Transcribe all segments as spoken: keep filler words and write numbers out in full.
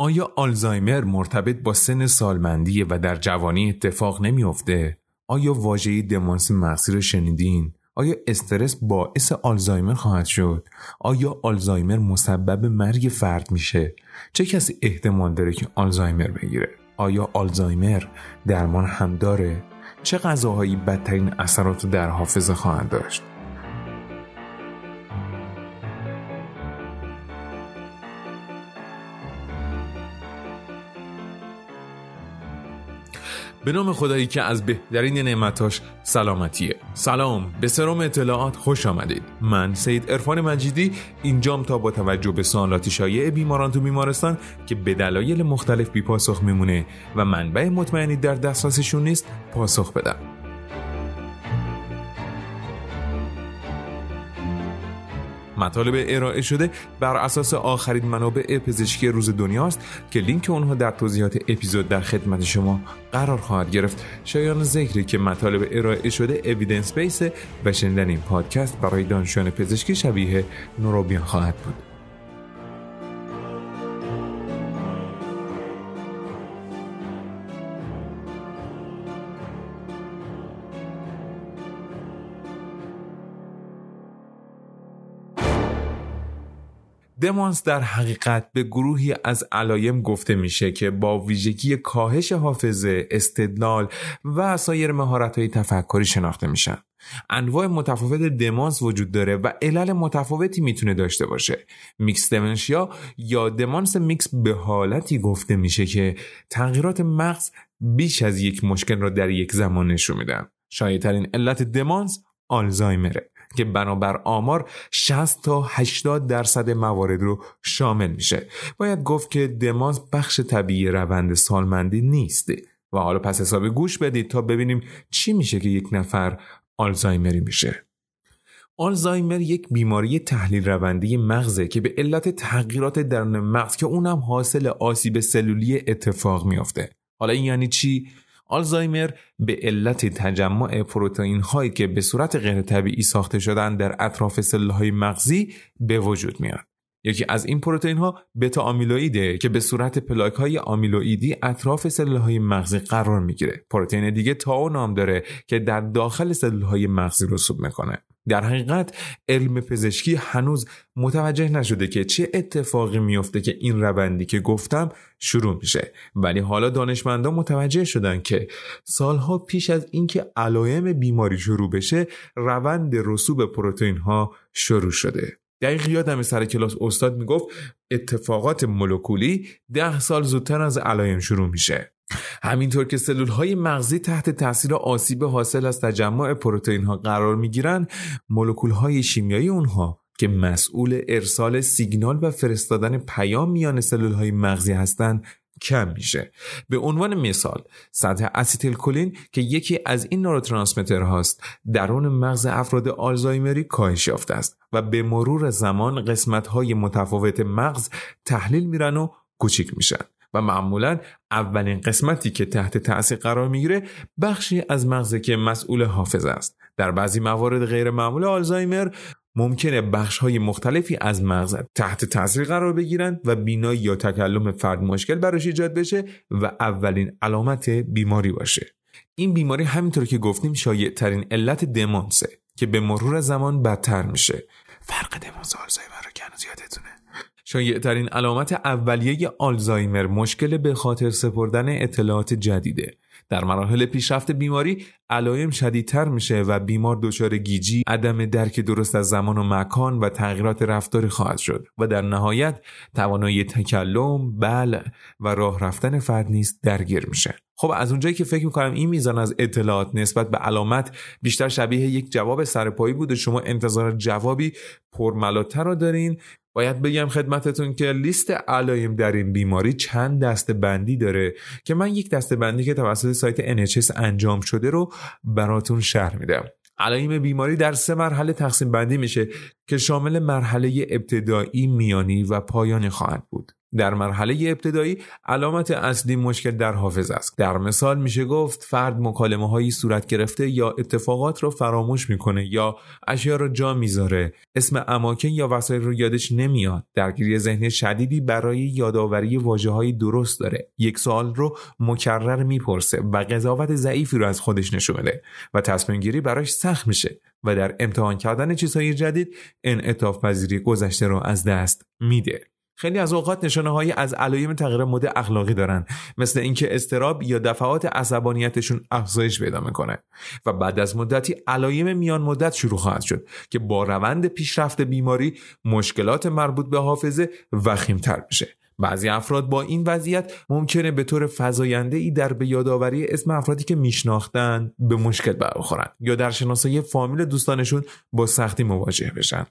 آیا آلزایمر مرتبط با سن سالمندی و در جوانی اتفاق نمیفته؟ آیا واژه دمانس مغزی رو شنیدین؟ آیا استرس باعث آلزایمر خواهد شد؟ آیا آلزایمر مسبب مرگ فرد میشه؟ چه کسی احتمال داره که آلزایمر بگیره؟ آیا آلزایمر درمان هم داره؟ چه غذاهایی بدترین اثرات در حافظه خواهند داشت؟ به نام خدایی که از بهترین نعمتاش سلامتیه. سلام، به سروم اطلاعات خوش آمدید. من سید ارفان مجیدی اینجام تا با توجه به سوالاتی شایع بیماران تو بیمارستان که به دلایل مختلف بی پاسخ میمونه و منبع مطمئنی در دسترسشون نیست پاسخ بدم. مطالب ارائه شده بر اساس آخرین منابع پزشکی روز دنیاست که لینک اونها در توضیحات اپیزود در خدمت شما قرار خواهد گرفت. شایان ذکره که مطالب ارائه شده اویدنس بیس و شنیدن این پادکست برای دانشجویان پزشکی شبیه نوروبیان خواهد بود. دمانس در حقیقت به گروهی از علایم گفته میشه که با ویژگی کاهش حافظه، استدلال و سایر مهارت‌های تفکری شناخته میشن. انواع متفاوت دمانس وجود داره و علل متفاوتی میتونه داشته باشه. میکس دمنشیا یا دمانس میکس به حالتی گفته میشه که تغییرات مغز بیش از یک مشکل را در یک زمان نشون میدن. شایع‌ترین علت دمانس آلزایمره که بنابر آمار شصت تا هشتاد درصد موارد رو شامل میشه. باید گفت که دمانس بخش طبیعی روند سالمندی نیست. و حالا پس حساب گوش بدید تا ببینیم چی میشه که یک نفر آلزایمری میشه. آلزایمر یک بیماری تحلیل روندی مغزه که به علت تغییرات درون مغز که اونم حاصل آسیب سلولی اتفاق میفته. حالا این یعنی چی؟ آلزایمر به علت تجمع پروتئین هایی که به صورت غیر طبیعی ساخته شدن در اطراف سلولهای مغزی به وجود میاد. یکی از این پروتئین ها بتا آمیلوئیده که به صورت پلاک های آمیلوئیدی اطراف سلولهای مغزی قرار میگیره. پروتئین دیگه تاو نام داره که در داخل سلولهای مغزی رسوب میکنه. در حقیقت علم پزشکی هنوز متوجه نشده که چه اتفاقی میفته که این روندی که گفتم شروع میشه، ولی حالا دانشمندان متوجه شدن که سالها پیش از اینکه علائم بیماری شروع بشه روند رسوب پروتئین ها شروع شده. دقیق یادم سر کلاس استاد میگفت اتفاقات مولکولی ده سال زودتر از علائم شروع میشه. همینطور که سلولهای مغزی تحت تاثیر آسیب حاصل از تجمع پروتئین‌ها قرار می‌گیرن، مولکول‌های شیمیایی اونها که مسئول ارسال سیگنال و فرستادن پیام میان سلولهای مغزی هستن کم میشه. به عنوان مثال سطح استیل کولین که یکی از این نوروترانسمیتر هاست درون مغز افراد آلزایمری کاهش یافته است و به مرور زمان قسمت‌های متفاوت مغز تحلیل میرن و کوچیک میشن و معمولا اولین قسمتی که تحت تأثیر قرار میگیره بخشی از مغز که مسئول حافظه است. در بعضی موارد غیر معمول آلزایمر ممکنه بخش‌های مختلفی از مغز تحت تأثیر قرار بگیرن و بینایی یا تکلم فرد مشکل براش ایجاد بشه و اولین علامت بیماری باشه. این بیماری همینطور که گفتیم شایع ترین علت دمانسه که به مرور زمان بدتر میشه. فرق دمانس و آلزایمر رو که هنوز یادتونه. شایع‌ترین علامت اولیه آلزایمر مشکل به خاطر سپردن اطلاعات جدیده. در مراحل پیشرفت بیماری علائم شدیدتر میشه و بیمار دچار گیجی، عدم درک درست از زمان و مکان و تغییرات رفتاری خواهد شد و در نهایت توانایی تکلم، بلع و راه رفتن فرد نیز درگیر میشه. خب از اونجایی که فکر میکنم این میزان از اطلاعات نسبت به علامت بیشتر شبیه یک جواب سرپایی بود و شما انتظار جوابی پرملاتر رو دارین، باید بگم خدمتتون که لیست علائم در این بیماری چند دسته بندی داره که من یک دسته بندی که توسط سایت ان اچ اس انجام شده رو براتون شرح میدم. علائم بیماری در سه مرحله تقسیم بندی میشه که شامل مرحله ابتدایی، میانی و پایانی خواهد بود. در مرحله ابتدایی علامت اصلی مشکل در حافظه است. در مثال میشه گفت فرد مکالمه‌هایی صورت گرفته یا اتفاقات رو فراموش میکنه یا اشیا رو جا میذاره، اسم اماکن یا وسایل رو یادش نمیاد، درگیری ذهنی شدیدی برای یادآوری واژه‌های درست داره، یک سوال رو مکرر میپرسه و قضاوت ضعیفی رو از خودش نشون میده و تصمیم گیری براش سخت میشه و در امتحان کردن چیزهای جدید انعطاف پذیری گذشته رو از دست میده. خیلی از اوقات نشانه‌هایی از علائم تغییر مد اخلاقی دارن، مثل اینکه اضطراب یا دفعات عصبانیتشون افزایش پیدا میکنه و بعد از مدتی علائم میان مدت شروع خواهد شد که با روند پیشرفت بیماری مشکلات مربوط به حافظه وخیم‌تر میشه. بعضی افراد با این وضعیت ممکنه به طور فزاینده‌ای در به یادآوری اسم افرادی که میشناختن به مشکل برخورن یا در شناسایی فامیل دوستانشون با سختی مواجه بشن.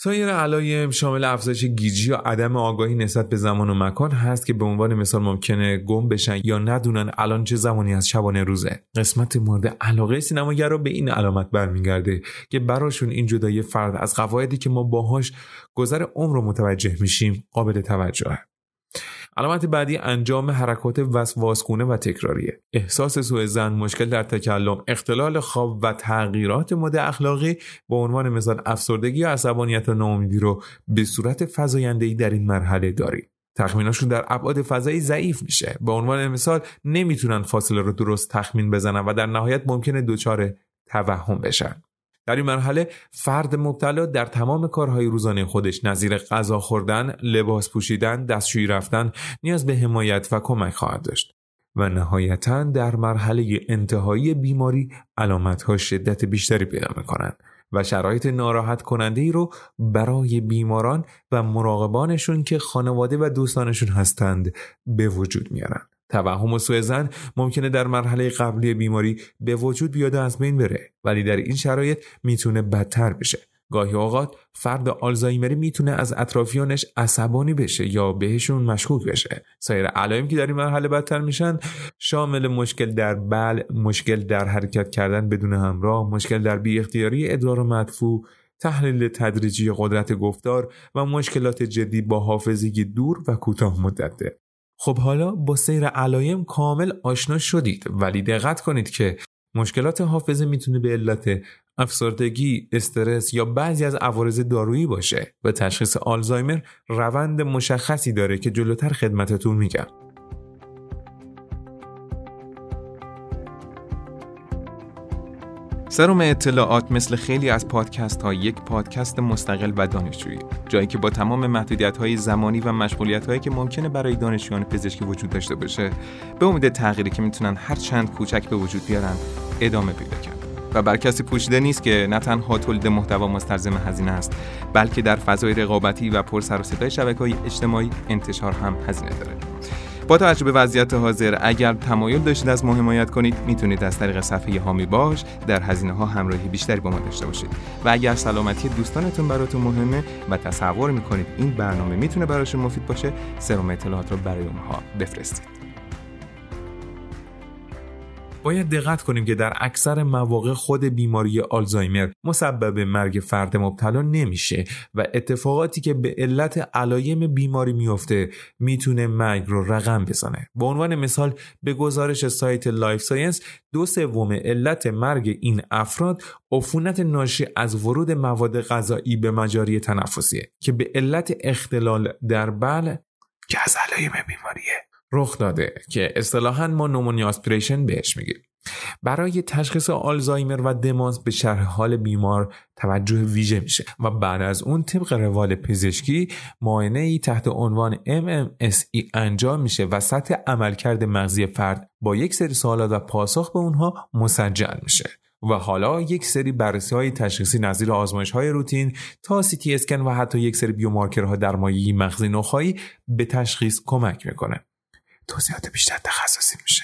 سایر علائم شامل افزایش گیجی یا عدم آگاهی نسبت به زمان و مکان هست که به عنوان مثال ممکنه گم بشن یا ندونن الان چه زمانی از شبانه روزه. قسمت مورد علاقه سینماگرا به این علامت برمیگرده که براشون این جدایی فرد از قواعدی که ما باهاش گذر عمر رو متوجه میشیم قابل توجهه. علامت بعدی انجام حرکات وسواس‌گونه و تکراریه. احساس سوءظن، مشکل در تکلم، اختلال خواب و تغییرات مد اخلاقی به عنوان مثال افسردگی یا عصبانیت و ناامیدی رو به صورت فزاینده‌ای در این مرحله داریم. تخمیناشون در ابعاد فضایی ضعیف میشه. به عنوان مثال نمیتونن فاصله رو درست تخمین بزنن و در نهایت ممکنه دچار توهم بشن. در این مرحله فرد مبتلا در تمام کارهای روزانه خودش نظیر غذا خوردن، لباس پوشیدن، دستشویی رفتن نیاز به حمایت و کمک خواهد داشت و نهایتاً در مرحله انتهایی بیماری علامت‌ها شدت بیشتری پیدا می‌کنند و شرایط ناراحت کننده‌ای رو برای بیماران و مراقبانشون که خانواده و دوستانشون هستند به وجود میارن. توهم و سوءظن ممکنه در مرحله قبلی بیماری به وجود بیاد و از بین بره، ولی در این شرایط میتونه بدتر بشه. گاهی اوقات فرد آلزایمری میتونه از اطرافیانش عصبانی بشه یا بهشون مشکوک بشه. سایر علائمی که در این مرحله بدتر میشن شامل مشکل در بلع، مشکل در حرکت کردن بدون همراه، مشکل در بی اختیاری ادرار مدفوع، تحلیل تدریجی قدرت گفتار و مشکلات جدی با حافظگی دور و کوتاه مدته. خب حالا با سیر علائم کامل آشنا شدید، ولی دقت کنید که مشکلات حافظه میتونه به علت افسردگی، استرس یا بعضی از عوارض دارویی باشه و تشخیص آلزایمر روند مشخصی داره که جلوتر خدمتتون میگم. سروم اطلاعات مثل خیلی از پادکست ها یک پادکست مستقل و دانشجویی، جایی که با تمام محدودیت های زمانی و مشغولیت هایی که ممکنه برای دانشجویان پزشکی وجود داشته باشه، به امید تغییری که میتونن هر چند کوچک به وجود بیارن ادامه پیدا کنن و بر کسی پوشیده نیست که نه تنها تولید محتوا مستلزم هزینه است، بلکه در فضای رقابتی و پر سر و صدای شبکه‌های اجتماعی انتشار هم هزینه داره. با توجه به وضعیت حاضر اگر تمایل داشتید از ما حمایت کنید، میتونید از طریق صفحه هامی باش در هزینه ها همراهی بیشتری با ما داشته باشید و اگر سلامتی دوستانتون براتون مهمه و تصور میکنید این برنامه میتونه براشون مفید باشه، سروم اطلاعات رو برای اونها بفرستید. باید دقت کنیم که در اکثر مواقع خود بیماری آلزایمر مسبب مرگ فرد مبتلا نمیشه و اتفاقاتی که به علت علائم بیماری میفته میتونه مرگ رو رقم بزنه. به عنوان مثال به گزارش سایت لایف ساینس دو سوم علت مرگ این افراد عفونت ناشی از ورود مواد غذایی به مجاری تنفسیه که به علت اختلال در بلع که از علائم بیماریه رخ داده که اصطلاحاً ما نومونی آسپیریشن بهش میگیم. برای تشخیص آلزایمر و دمانس به شرح حال بیمار توجه ویژه میشه و بعد از اون طبق روال پزشکی معاینه‌ای تحت عنوان ام ام اس ای انجام میشه و سطح عملکرد مغزی فرد با یک سری سوالات و پاسخ به اونها مسجل میشه و حالا یک سری بررسی‌های تشخیصی نظیر آزمایش‌های روتین تا سی تی اسکن و حتی یک سری بیومارکرها در مایع مغزی نخایی به تشخیص کمک میکنه. توضیحات بیشتر تخصصی میشه.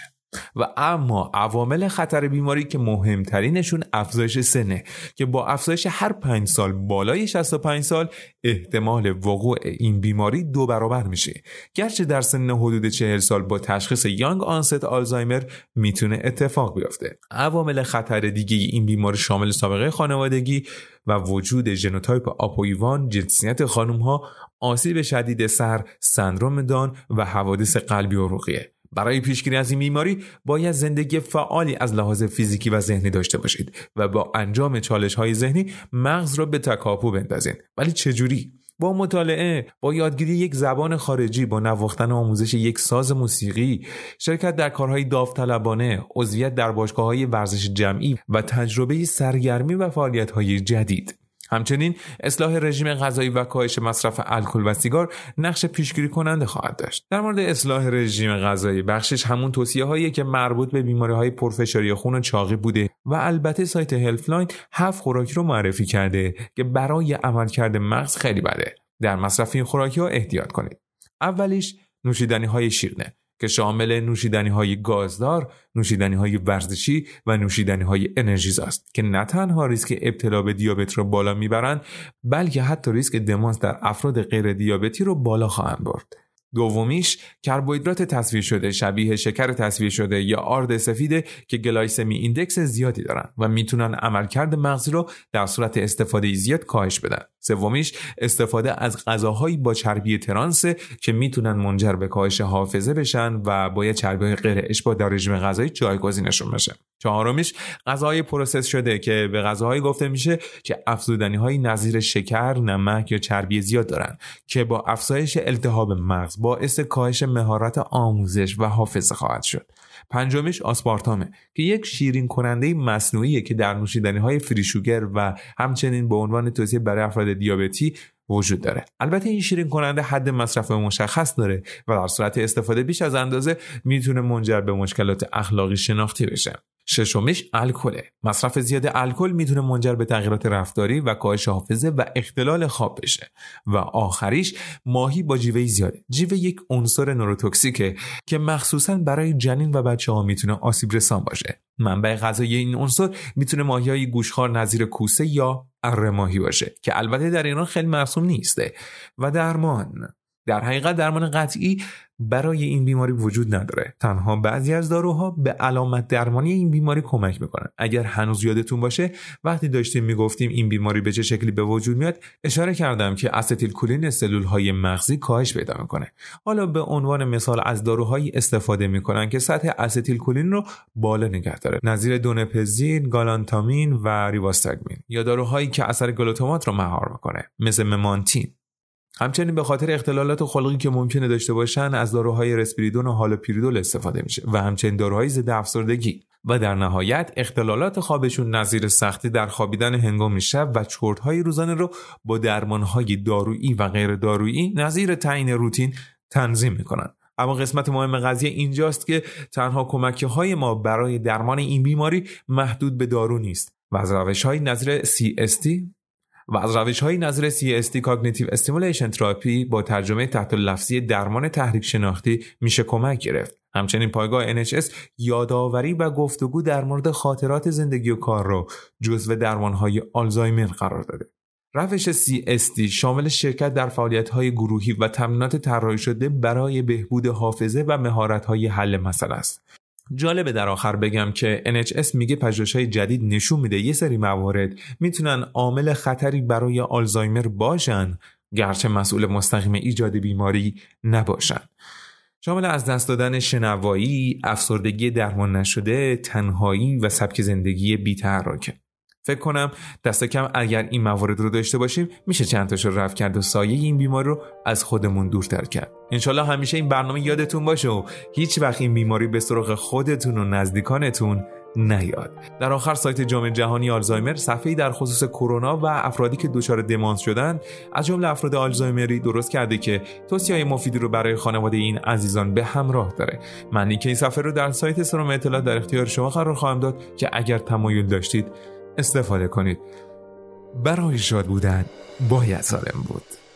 و اما عوامل خطر بیماری که مهمترینشون افزایش سنه که با افزایش هر پنج سال بالای شصت و پنج سال احتمال وقوع این بیماری دو برابر میشه، گرچه در سن حدود چهل سال با تشخیص یانگ آنست آلزایمر میتونه اتفاق بیفته. عوامل خطر دیگه این بیماری شامل سابقه خانوادگی و وجود ژنوتایپ آپویوان، جنسیت خانم‌ها، آسیب شدید سر، سندروم دان و حوادث قلبی و عروقیه. برای پیشگیری از این بیماری باید زندگی فعالی از لحاظ فیزیکی و ذهنی داشته باشید و با انجام چالش‌های ذهنی مغز را به تکاپو بندازین. ولی چجوری؟ با مطالعه، با یادگیری یک زبان خارجی، با نواختن آموزش یک ساز موسیقی، شرکت در کارهای داوطلبانه، عضویت در باشگاه‌های ورزش جمعی و تجربه سرگرمی و فعالیت‌های جدید. همچنین اصلاح رژیم غذایی و کاهش مصرف الکل و سیگار نقش پیشگیری کننده خواهد داشت. در مورد اصلاح رژیم غذایی، بخشش همون توصیه‌هایی که مربوط به بیماری‌های پرفشاری خون و چاقی بوده و البته سایت هلفلاین هفت خوراکی رو معرفی کرده که برای عملکرد مغز خیلی بده. در مصرف این خوراکی‌ها احتیاط کنید. اولیش نوشیدنی‌های شیرینه که شامل نوشیدنی‌های گازدار، نوشیدنی‌های ورزشی و نوشیدنی‌های انرژیز است که نه تنها ریسک ابتلا به دیابت را بالا می‌برند، بلکه حتی ریسک دمانس در افراد غیر دیابتی را بالا خواهند برد. دومیش کربوهیدرات تصفیه شده شبیه شکر تصفیه شده یا آرد سفیده که گلایسمی ایندکس زیادی دارن و میتونن عملکرد مغز رو در صورت استفاده زیاد کاهش بدن. سومیش استفاده از غذاهایی با چربی ترانس که میتونن منجر به کاهش حافظه بشن و باید چربی غیر اشباع در رژیم غذایی جایگزینشون بشه. چهارمیش غذاهای پروسس شده که به غذاهایی گفته میشه که افزودنی‌های نظیر شکر، نمک یا چربی زیاد دارن که با افزایش التهاب مغز باعث کاهش مهارت آموزش و حافظه خواهد شد. پنجمیش آسپارتامه که یک شیرین کننده مصنوعیه که در نوشیدنی‌های فری شوگر و همچنین به عنوان توصیه برای افراد دیابتی وجود داره. البته این شیرین کننده حد مصرف مشخص داره و در صورت استفاده بیش از اندازه میتونه منجر به مشکلات اخلاقی شناختی بشه. ششمیش الکل. مصرف زیاد الکل میتونه منجر به تغییرات رفتاری و کاهش حافظه و اختلال خواب بشه. و آخریش ماهی با جیوه زیاده. جیوه یک عنصر نوروتوکسیکه که مخصوصاً برای جنین و بچه‌ها میتونه آسیب رسان باشه. منبع غذایی این عنصر میتونه ماهی‌های گوشخوار نظیر کوسه یا اره ماهی باشه که البته در ایران خیلی مرسوم نیسته. و درمان در حقیقت درمان قطعی برای این بیماری وجود نداره. تنها بعضی از داروها به علامت درمانی این بیماری کمک میکنن. اگر هنوز یادتون باشه وقتی داشتیم میگفتیم این بیماری به چه شکلی به وجود میاد، اشاره کردم که استیل کولین سلولهای مغزی کاهش پیدا میکنه. حالا به عنوان مثال از داروهایی استفاده میکنن که سطح استیل کولین رو بالا نگه داره، نظیر دونپزین، گالانتامین و ریواستگمین، یا داروهایی که اثر گلوتامات رو مهار میکنه مثل ممانتین. همچنین به خاطر اختلالات خلقی که ممکنه داشته باشن از داروهای ریسپریدون و هالاپیریدول استفاده میشه و همچنین داروهای ضد افسردگی. و در نهایت اختلالات خوابشون نظیر سختی در خوابیدن هنگام شب و چرت‌های روزانه رو با درمانهای دارویی و غیر دارویی نظیر تعیین روتین تنظیم میکنن. اما قسمت مهم قضیه اینجاست که تنها کمک‌های ما برای درمان این بیماری محدود به دارو نیست و از روش‌های نظیر سی اس تی و از روش‌های نظیر سی اس تی Cognitive Stimulation Therapy با ترجمه تحت لفظی درمان تحریک شناختی میشه کمک گرفت. همچنین پایگاه ان اچ اس یادآوری و گفتگو در مورد خاطرات زندگی و کار رو جزو درمان‌های آلزایمر قرار داده. روش سی اس تی شامل شرکت در فعالیت‌های گروهی و تمرینات طراحی شده برای بهبود حافظه و مهارت‌های حل مسئله است. جالبه در آخر بگم که ان اچ اس میگه پژوهش‌های جدید نشون میده یه سری موارد میتونن عامل خطری برای آلزایمر باشن، گرچه مسئول مستقیم ایجاد بیماری نباشن. شامل از دست دادن شنوایی، افسردگی درمان نشده، تنهایی و سبک زندگی بی‌تحرکه. فکر کنم دست کم اگر این موارد رو داشته باشیم میشه چند تاشو رفع کرد و سایه این بیماری رو از خودمون دورتر کرد. انشالله همیشه این برنامه یادتون باشه و هیچ وقت این بیماری به سراغ خودتون و نزدیکانتون نیاد. در آخر سایت جام جهانی آلزایمر صفحه‌ای در خصوص کرونا و افرادی که دچار دمانس شدند از جمله افراد آلزایمری درست کرده که توصیه‌های مفیدی رو برای خانواده این عزیزان به همراه داره. من لینک این صفحه رو در سایت سروم اطلاعات در اختیار شما قرار خواهم داد که اگر تمایل داشتید استفاده کنید. برای شاد بودن باید سالم بود.